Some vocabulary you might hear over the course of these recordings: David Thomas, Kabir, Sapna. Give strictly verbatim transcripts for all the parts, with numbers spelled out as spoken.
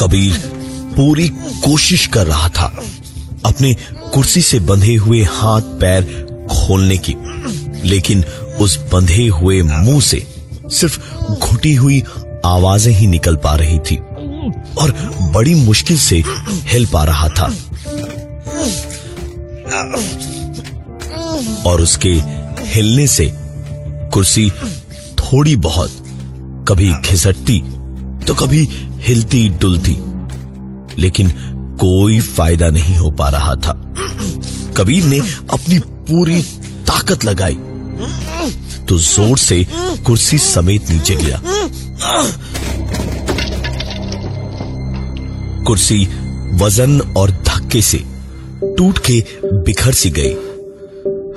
कबीर पूरी कोशिश कर रहा था अपने कुर्सी से बंधे हुए हाथ पैर खोलने की, लेकिन उस बंधे हुए मुंह से सिर्फ घुटी हुई आवाजें ही निकल पा रही थी और बड़ी मुश्किल से हिल पा रहा था। और उसके हिलने से कुर्सी थोड़ी बहुत कभी खिसकती तो कभी हिलती डुलती, लेकिन कोई फायदा नहीं हो पा रहा था। कबीर ने अपनी पूरी ताकत लगाई तो जोर से कुर्सी समेत नीचे गिरा। कुर्सी वजन और धक्के से टूट के बिखर सी गई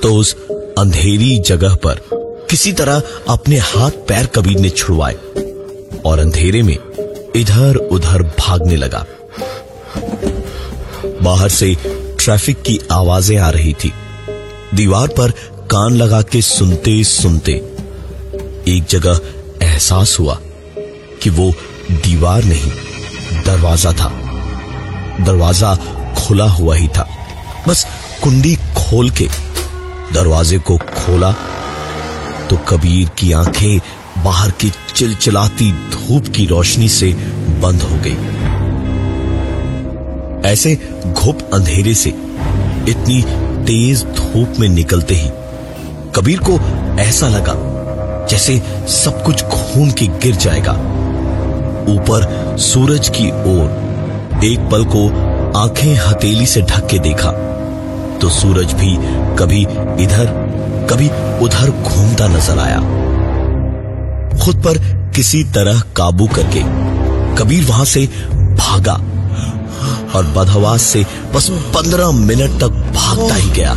तो उस अंधेरी जगह पर किसी तरह अपने हाथ पैर कबीर ने छुड़वाए और अंधेरे में इधर उधर भागने लगा। बाहर से ट्रैफिक की आवाजें आ रही थी। दीवार पर कान लगा के सुनते सुनते एक जगह एहसास हुआ कि वो दीवार नहीं दरवाजा था। दरवाजा खुला हुआ ही था, बस कुंडी खोल के दरवाजे को खोला तो कबीर की आंखें बाहर की चिलचिलाती धूप की रोशनी से बंद हो गई। ऐसे घुप अंधेरे से इतनी तेज धूप में निकलते ही कबीर को ऐसा लगा जैसे सब कुछ घूम के गिर जाएगा। ऊपर सूरज की ओर एक पल को आंखें हथेली से ढक के देखा तो सूरज भी कभी इधर कभी उधर घूमता नजर आया। खुद पर किसी तरह काबू करके कबीर वहां से भागा और बदहवास से बस पंद्रह मिनट तक भागता ही गया।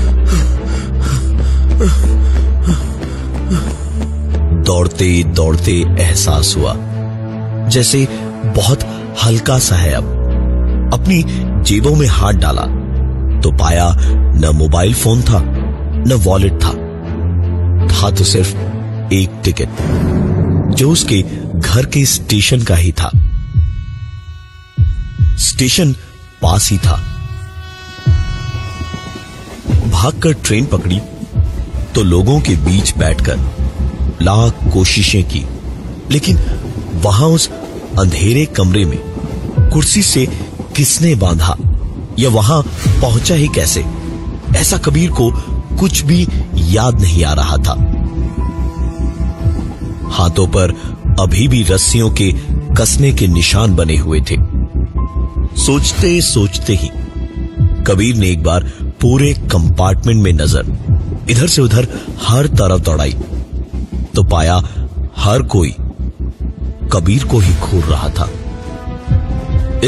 दौड़ते दौड़ते एहसास हुआ जैसे बहुत हल्का सा है अब। अपनी जेबों में हाथ डाला तो पाया न मोबाइल फोन था न वॉलेट था था तो सिर्फ एक टिकट जो उसके घर के स्टेशन का ही था। स्टेशन पास ही था। भागकर ट्रेन पकड़ी तो लोगों के बीच बैठकर लाख कोशिशें की, लेकिन वहां उस अंधेरे कमरे में कुर्सी से किसने बांधा या वहां पहुंचा ही कैसे, ऐसा कबीर को कुछ भी याद नहीं आ रहा था। हाथों पर अभी भी रस्सियों के कसने के निशान बने हुए थे। सोचते सोचते ही कबीर ने एक बार पूरे कंपार्टमेंट में नजर इधर से उधर हर तरफ दौड़ाई तो पाया हर कोई कबीर को ही घूर रहा था।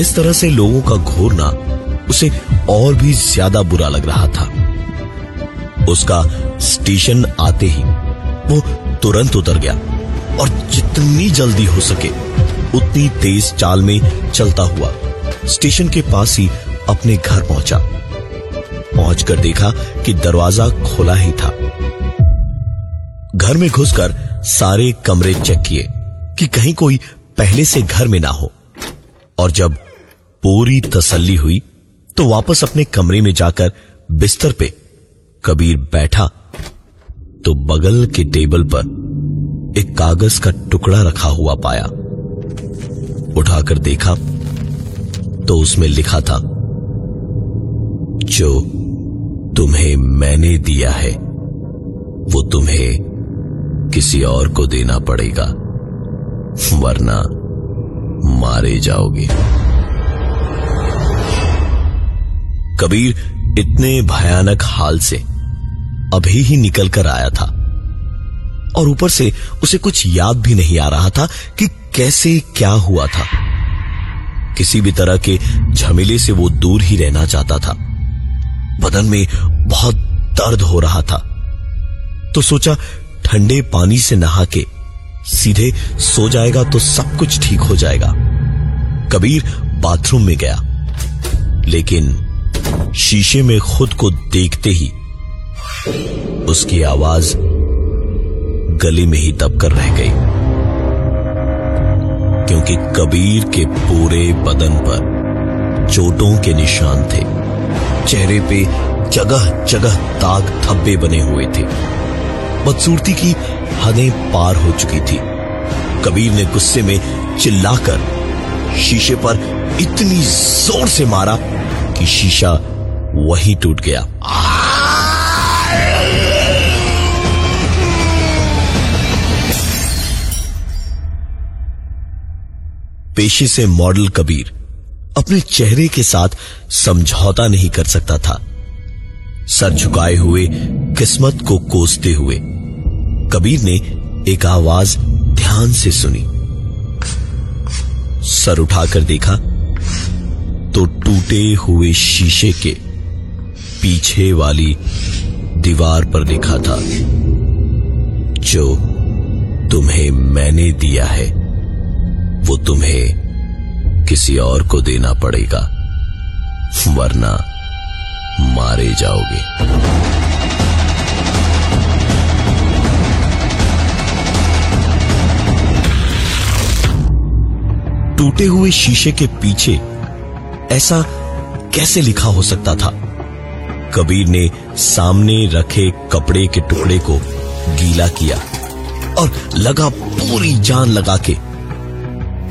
इस तरह से लोगों का घूरना उसे और भी ज्यादा बुरा लग रहा था। उसका स्टेशन आते ही वो तुरंत उतर गया और जितनी जल्दी हो सके उतनी तेज चाल में चलता हुआ स्टेशन के पास ही अपने घर पहुंचा। पहुंचकर देखा कि दरवाजा खुला ही था। घर में घुसकर सारे कमरे चेक किए कि कहीं कोई पहले से घर में ना हो, और जब पूरी तसल्ली हुई तो वापस अपने कमरे में जाकर बिस्तर पे कबीर बैठा तो बगल के टेबल पर एक कागज का टुकड़ा रखा हुआ पाया। उठाकर देखा तो उसमें लिखा था, जो तुम्हें मैंने दिया है वो तुम्हें किसी और को देना पड़ेगा, वरना मारे जाओगे। कबीर इतने भयानक हाल से अभी ही निकल कर आया था और ऊपर से उसे कुछ याद भी नहीं आ रहा था कि कैसे क्या हुआ था। किसी भी तरह के झमेले से वो दूर ही रहना चाहता था। बदन में बहुत दर्द हो रहा था तो सोचा ठंडे पानी से नहा के सीधे सो जाएगा तो सब कुछ ठीक हो जाएगा। कबीर बाथरूम में गया, लेकिन शीशे में खुद को देखते ही उसकी आवाज गले में ही दबकर रह गई। कि कबीर के पूरे बदन पर चोटों के निशान थे। चेहरे पे जगह जगह दाग धब्बे बने हुए थे। बदसूरती की हदें पार हो चुकी थी। कबीर ने गुस्से में चिल्लाकर शीशे पर इतनी जोर से मारा कि शीशा वहीं टूट गया। पेशे से मॉडल कबीर अपने चेहरे के साथ समझौता नहीं कर सकता था। सर झुकाए हुए किस्मत को कोसते हुए कबीर ने एक आवाज ध्यान से सुनी। सर उठाकर देखा तो टूटे हुए शीशे के पीछे वाली दीवार पर लिखा था, जो तुम्हें मैंने दिया है वो तुम्हें किसी और को देना पड़ेगा, वरना मारे जाओगे। टूटे हुए शीशे के पीछे ऐसा कैसे लिखा हो सकता था? कबीर ने सामने रखे कपड़े के टुकड़े को गीला किया और लगा पूरी जान लगा के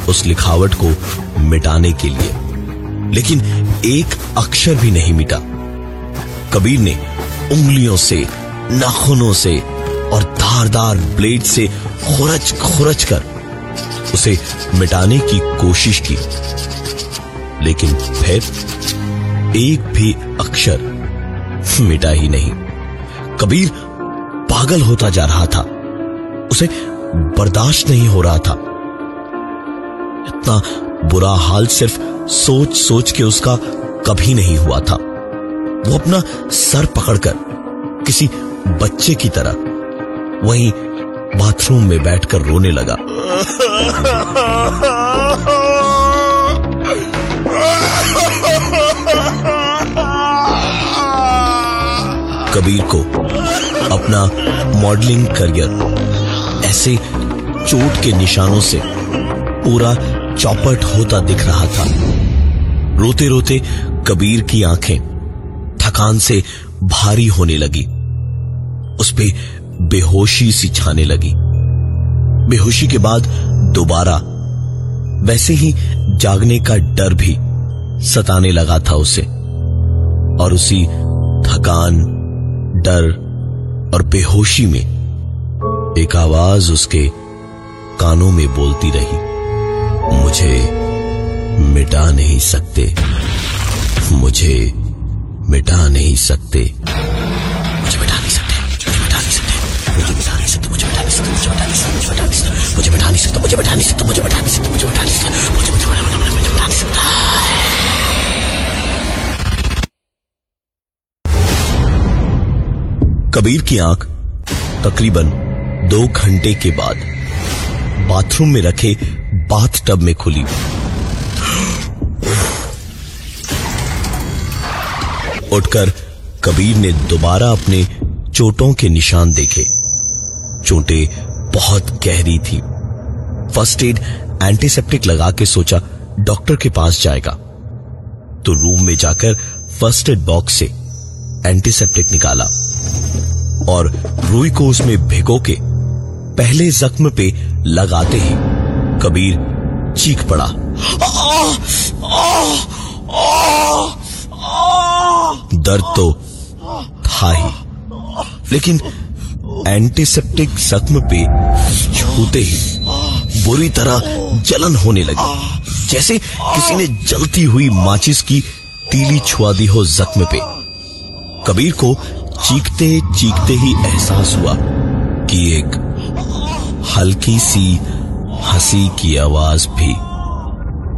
उस लिखावट को मिटाने के लिए, लेकिन एक अक्षर भी नहीं मिटा। कबीर ने उंगलियों से, नाखूनों से और धारदार ब्लेड से खुरच खुरच कर उसे मिटाने की कोशिश की, लेकिन फिर एक भी अक्षर मिटा ही नहीं। कबीर पागल होता जा रहा था। उसे बर्दाश्त नहीं हो रहा था। इतना बुरा हाल सिर्फ सोच सोच के उसका कभी नहीं हुआ था। वो अपना सर पकड़कर किसी बच्चे की तरह वहीं बाथरूम में बैठकर रोने लगा। कबीर को अपना मॉडलिंग करियर ऐसे चोट के निशानों से पूरा चौपट होता दिख रहा था। रोते रोते कबीर की आंखें थकान से भारी होने लगी। उस पे बेहोशी सी छाने लगी। बेहोशी के बाद दोबारा वैसे ही जागने का डर भी सताने लगा था उसे, और उसी थकान, डर और बेहोशी में एक आवाज उसके कानों में बोलती रही, मुझे मिटा नहीं सकते, मुझे मिटा नहीं सकते, मुझे मिटा नहीं सकते, मुझे मिटा नहीं सकते, मुझे मिटा नहीं सकते, मुझे मिटा नहीं सकते, मुझे मिटा नहीं सकते, मुझे मिटा नहीं सकते, मुझे मिटा नहीं सकते, मुझे मिटा नहीं सकते, मुझे मिटा नहीं सकते। कबीर की आंख तकरीबन दो घंटे के बाद बाथरूम में रखे बाथ टब में खुली। उठकर कबीर ने दोबारा अपने चोटों के निशान देखे। चोटें बहुत गहरी थी। फर्स्ट एड एंटीसेप्टिक लगा के सोचा डॉक्टर के पास जाएगा, तो रूम में जाकर फर्स्ट एड बॉक्स से एंटीसेप्टिक निकाला और रुई को उसमें भिगो के पहले जख्म पे लगाते ही कबीर चीख पड़ा। दर्द तो था ही, लेकिन एंटीसेप्टिक जख्म पे छूते ही बुरी तरह जलन होने लगी, जैसे किसी ने जलती हुई माचिस की तीली छुआ दी हो जख्म पे। कबीर को चीखते चीखते ही एहसास हुआ कि एक हल्की सी हंसी की आवाज भी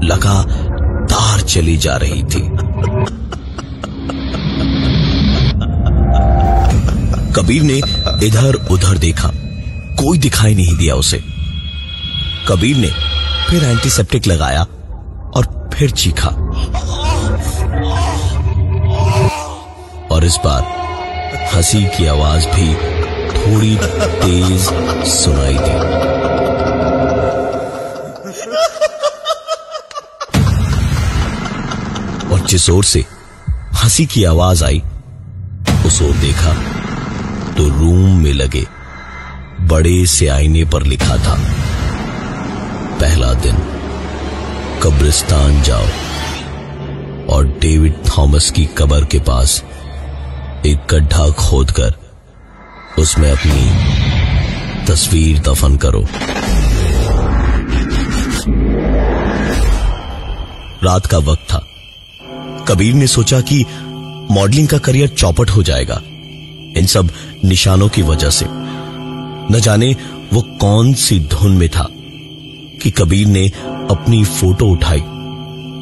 लगातार चली जा रही थी। कबीर ने इधर उधर देखा, कोई दिखाई नहीं दिया उसे। कबीर ने फिर एंटीसेप्टिक लगाया और फिर चीखा, और इस बार हंसी की आवाज भी थोड़ी तेज सुनाई दी। जिस ओर से हंसी की आवाज आई उस ओर देखा तो रूम में लगे बड़े से आईने पर लिखा था, पहला दिन कब्रिस्तान जाओ। और डेविड थॉमस की कब्र के पास एक गड्ढा खोदकर उसमें अपनी तस्वीर दफन करो। रात का वक्त था। कबीर ने सोचा कि मॉडलिंग का करियर चौपट हो जाएगा इन सब निशानों की वजह से। न जाने वो कौन सी धुन में था कि कबीर ने अपनी फोटो उठाई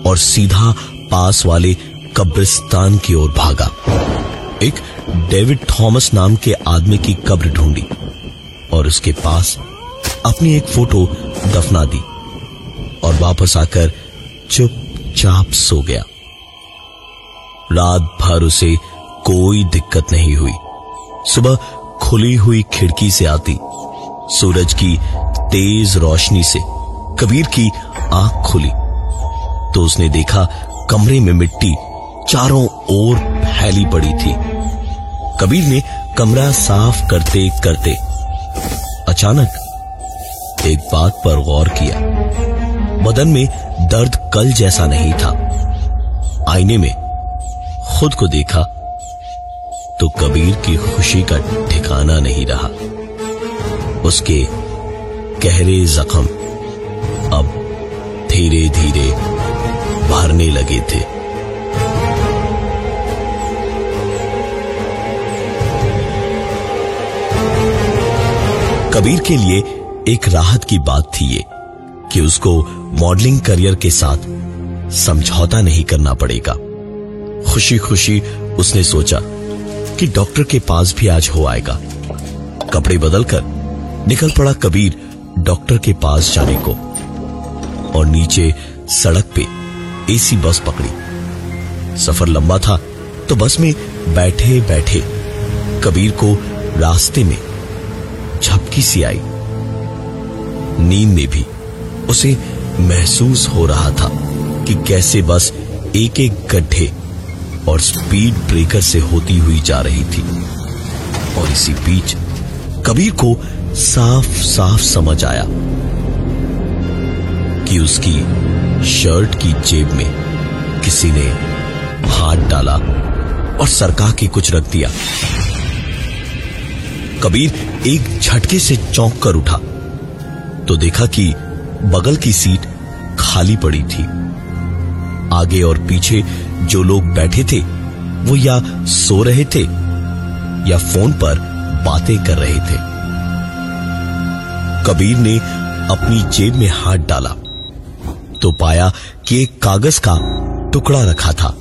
और सीधा पास वाले कब्रिस्तान की ओर भागा। एक डेविड थॉमस नाम के आदमी की कब्र ढूंढी और उसके पास अपनी एक फोटो दफना दी और वापस आकर चुपचाप सो गया। रात भर उसे कोई दिक्कत नहीं हुई। सुबह खुली हुई खिड़की से आती सूरज की तेज रोशनी से कबीर की आंख खुली तो उसने देखा कमरे में मिट्टी चारों ओर फैली पड़ी थी। कबीर ने कमरा साफ करते करते अचानक एक बात पर गौर किया। बदन में दर्द कल जैसा नहीं था। आईने में खुद को देखा तो कबीर की खुशी का ठिकाना नहीं रहा। उसके गहरे जख्म अब धीरे धीरे भरने लगे थे। कबीर के लिए एक राहत की बात थी ये कि उसको मॉडलिंग करियर के साथ समझौता नहीं करना पड़ेगा। खुशी खुशी उसने सोचा कि डॉक्टर के पास भी आज हो आएगा। कपड़े बदलकर निकल पड़ा कबीर डॉक्टर के पास जाने को और नीचे सड़क पे एसी बस पकड़ी। सफर लंबा था तो बस में बैठे बैठे कबीर को रास्ते में झपकी सी आई। नींद में भी उसे महसूस हो रहा था कि कैसे बस एक एक गड्ढे और स्पीड ब्रेकर से होती हुई जा रही थी। और इसी बीच कबीर को साफ साफ समझ आया कि उसकी शर्ट की जेब में किसी ने हाथ डाला और सरका के कुछ रख दिया। कबीर एक झटके से चौंक कर उठा तो देखा कि बगल की सीट खाली पड़ी थी। आगे और पीछे जो लोग बैठे थे वो या सो रहे थे या फोन पर बातें कर रहे थे। कबीर ने अपनी जेब में हाथ डाला तो पाया कि एक कागज का टुकड़ा रखा था।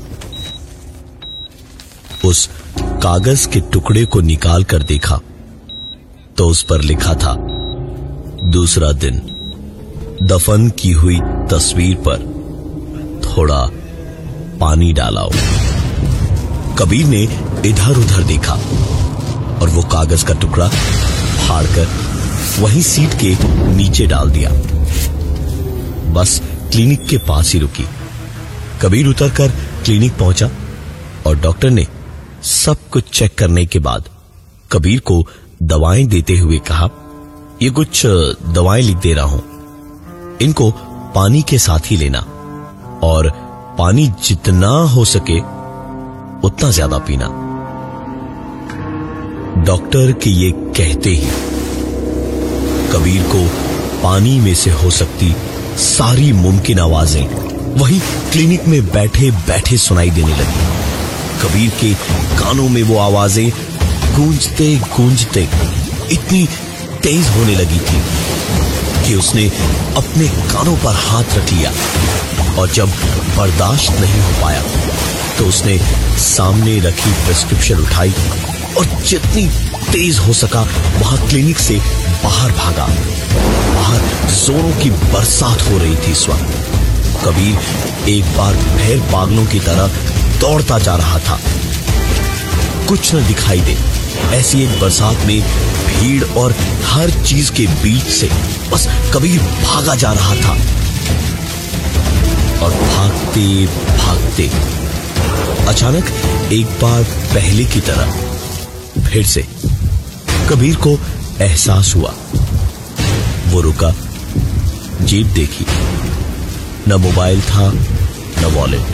उस कागज के टुकड़े को निकाल कर देखा तो उस पर लिखा था, दूसरा दिन दफन की हुई तस्वीर पर थोड़ा पानी डाला। कबीर ने इधर उधर देखा और वो कागज का टुकड़ा फाड़कर वहीं सीट के नीचे डाल दिया। बस क्लिनिक के पास ही रुकी। कबीर उतरकर क्लिनिक पहुंचा और डॉक्टर ने सब कुछ चेक करने के बाद कबीर को दवाएं देते हुए कहा, ये कुछ दवाएं लिख दे रहा हूं, इनको पानी के साथ ही लेना और पानी जितना हो सके उतना ज्यादा पीना। डॉक्टर के ये कहते ही कबीर को पानी में से हो सकती सारी मुमकिन आवाजें वहीं क्लिनिक में बैठे बैठे सुनाई देने लगी। कबीर के कानों में वो आवाजें गूंजते गूंजते इतनी तेज होने लगी थी कि उसने अपने कानों पर हाथ रख लिया और जब बर्दाश्त नहीं हो पाया तो उसने सामने रखी प्रिस्क्रिप्शन उठाई और जितनी तेज हो सका वहां क्लिनिक से बाहर भागा। बाहर जोरों की बरसात हो रही थी इस वक्त। कबीर एक बार फिर पागलों की तरह दौड़ता जा रहा था। कुछ न दिखाई दे ऐसी एक बरसात में भीड़ और हर चीज के बीच से बस कबीर भागा जा रहा था और भागते भागते अचानक एक बार पहले की तरह फिर से कबीर को एहसास हुआ। वो रुका, जीप देखी, न मोबाइल था न वॉलेट,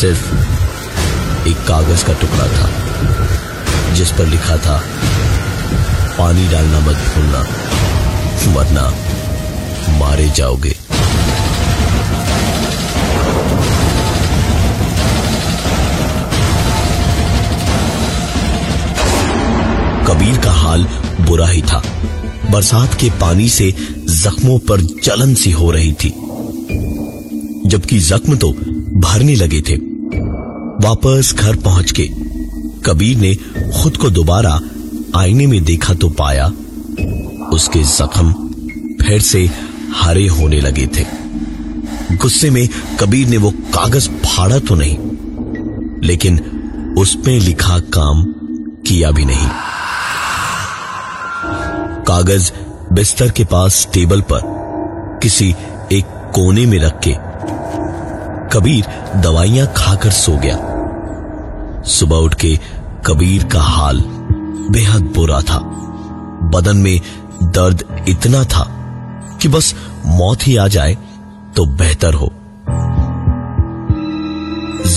सिर्फ एक कागज का टुकड़ा था जिस पर लिखा था पानी डालना मत भूलना वरना मारे जाओगे। कबीर का हाल बुरा ही था। बरसात के पानी से जख्मों पर जलन सी हो रही थी, जबकि जख्म तो भरने लगे थे। वापस घर पहुंच के कबीर ने खुद को दोबारा आईने में देखा तो पाया उसके जख्म फिर से हरे होने लगे थे। गुस्से में कबीर ने वो कागज फाड़ा तो नहीं, लेकिन उसमें लिखा काम किया भी नहीं। कागज बिस्तर के पास टेबल पर किसी एक कोने में रख के कबीर दवाइयां खाकर सो गया। सुबह उठ के कबीर का हाल बेहद बुरा था। बदन में दर्द इतना था कि बस मौत ही आ जाए तो बेहतर हो।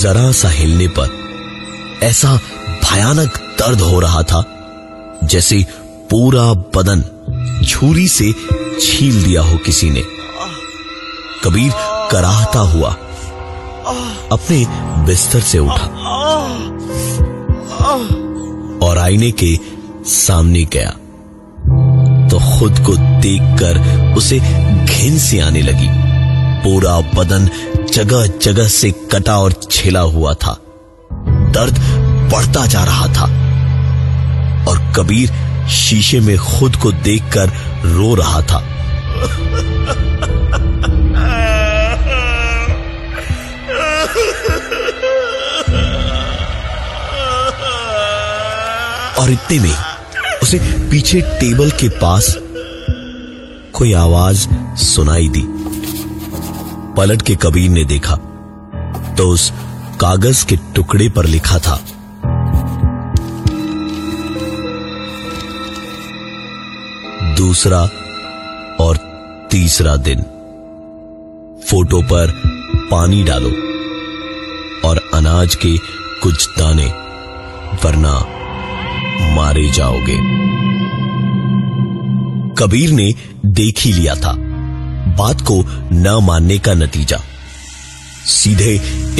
जरा सा हिलने पर ऐसा भयानक दर्द हो रहा था जैसे पूरा बदन छुरी से छील दिया हो किसी ने। कबीर कराहता हुआ अपने बिस्तर से उठा और आईने के सामने गया तो खुद को देखकर उसे घिन सी आने लगी। पूरा बदन जगह जगह से कटा और छिला हुआ था। दर्द बढ़ता जा रहा था और कबीर शीशे में खुद को देखकर रो रहा था। और इतने में उसे पीछे टेबल के पास कोई आवाज सुनाई दी। पलट के कबीर ने देखा तो उस कागज के टुकड़े पर लिखा था, दूसरा और तीसरा दिन फोटो पर पानी डालो और अनाज के कुछ दाने वरना मारे जाओगे। कबीर ने देख ही लिया था बात को न मानने का नतीजा। सीधे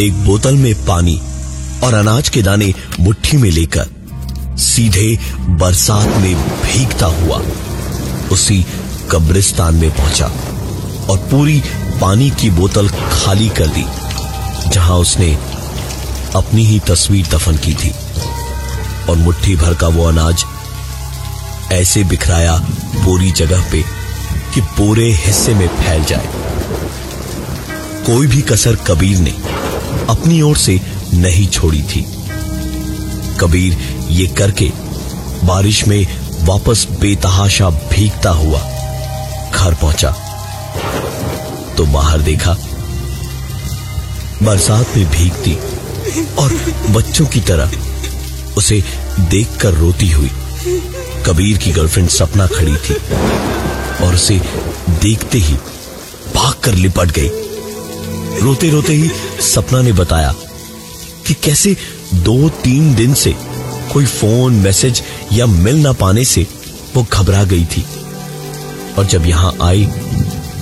एक बोतल में पानी और अनाज के दाने मुट्ठी में लेकर सीधे बरसात में भीगता हुआ उसी कब्रिस्तान में पहुंचा और पूरी पानी की बोतल खाली कर दी जहां उसने अपनी ही तस्वीर दफन की थी। और मुट्ठी भर का वो अनाज ऐसे बिखराया पूरी जगह पे कि पूरे हिस्से में फैल जाए। कोई भी कसर कबीर ने अपनी ओर से नहीं छोड़ी थी। कबीर ये करके बारिश में वापस बेतहाशा भीगता हुआ घर पहुंचा तो बाहर देखा बरसात में भीगती और बच्चों की तरह उसे देखकर रोती हुई कबीर की गर्लफ्रेंड सपना खड़ी थी और उसे देखते ही भागकर लिपट गई। रोते रोते ही सपना ने बताया कि कैसे दो तीन दिन से कोई फोन मैसेज या मिल ना पाने से वो घबरा गई थी और जब यहां आई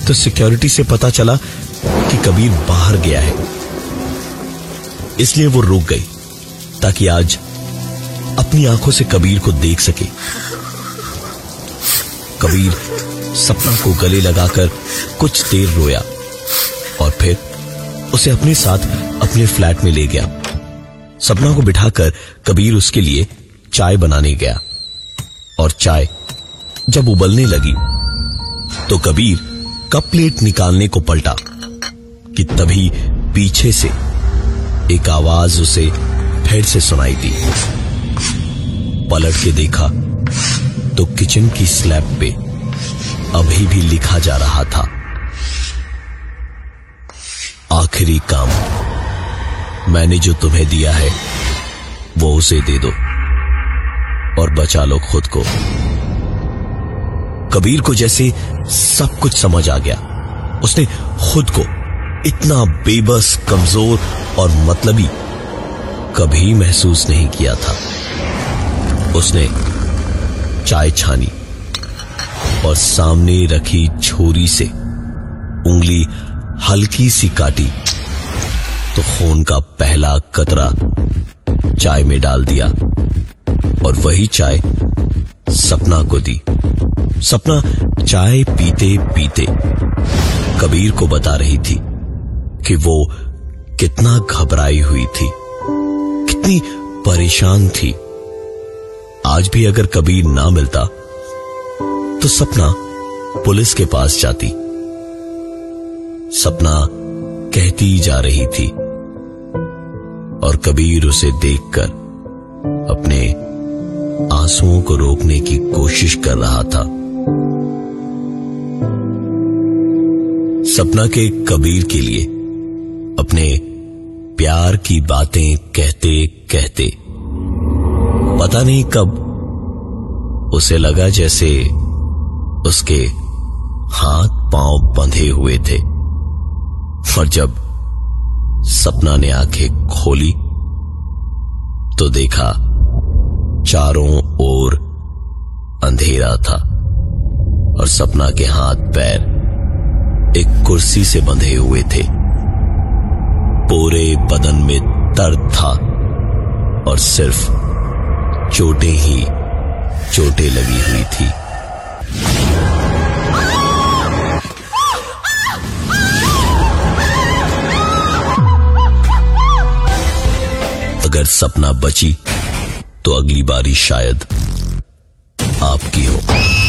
तो सिक्योरिटी से पता चला कि कबीर बाहर गया है, इसलिए वो रुक गई ताकि आज अपनी आंखों से कबीर को देख सके। कबीर सपना को गले लगाकर कुछ देर रोया और फिर उसे अपने साथ अपने फ्लैट में ले गया। सपना को बिठाकर कबीर उसके लिए चाय बनाने गया और चाय जब उबलने लगी तो कबीर कप प्लेट निकालने को पलटा कि तभी पीछे से एक आवाज उसे फिर से सुनाई दी। पलट के देखा तो किचन की स्लैब पे अभी भी लिखा जा रहा था, आखिरी काम मैंने जो तुम्हें दिया है वो उसे दे दो और बचा लो खुद को। कबीर को जैसे सब कुछ समझ आ गया। उसने खुद को इतना बेबस, कमजोर और मतलबी कभी महसूस नहीं किया था। उसने चाय छानी और सामने रखी छोरी से उंगली हल्की सी काटी तो खून का पहला कतरा चाय में डाल दिया और वही चाय सपना को दी। सपना चाय पीते पीते कबीर को बता रही थी कि वो कितना घबराई हुई थी, कितनी परेशान थी। आज भी अगर कबीर ना मिलता तो सपना पुलिस के पास जाती। सपना कहती जा रही थी और कबीर उसे देखकर अपने आंसुओं को रोकने की कोशिश कर रहा था। सपना के कबीर के लिए अपने प्यार की बातें कहते कहते पता नहीं कब उसे लगा जैसे उसके हाथ पांव बंधे हुए थे। और जब सपना ने आंखें खोली तो देखा चारों ओर अंधेरा था और सपना के हाथ पैर एक कुर्सी से बंधे हुए थे। पूरे बदन में दर्द था और सिर्फ चोटें ही चोटें लगी हुई थी। अगर सपना बची तो अगली बारी शायद आपकी हो।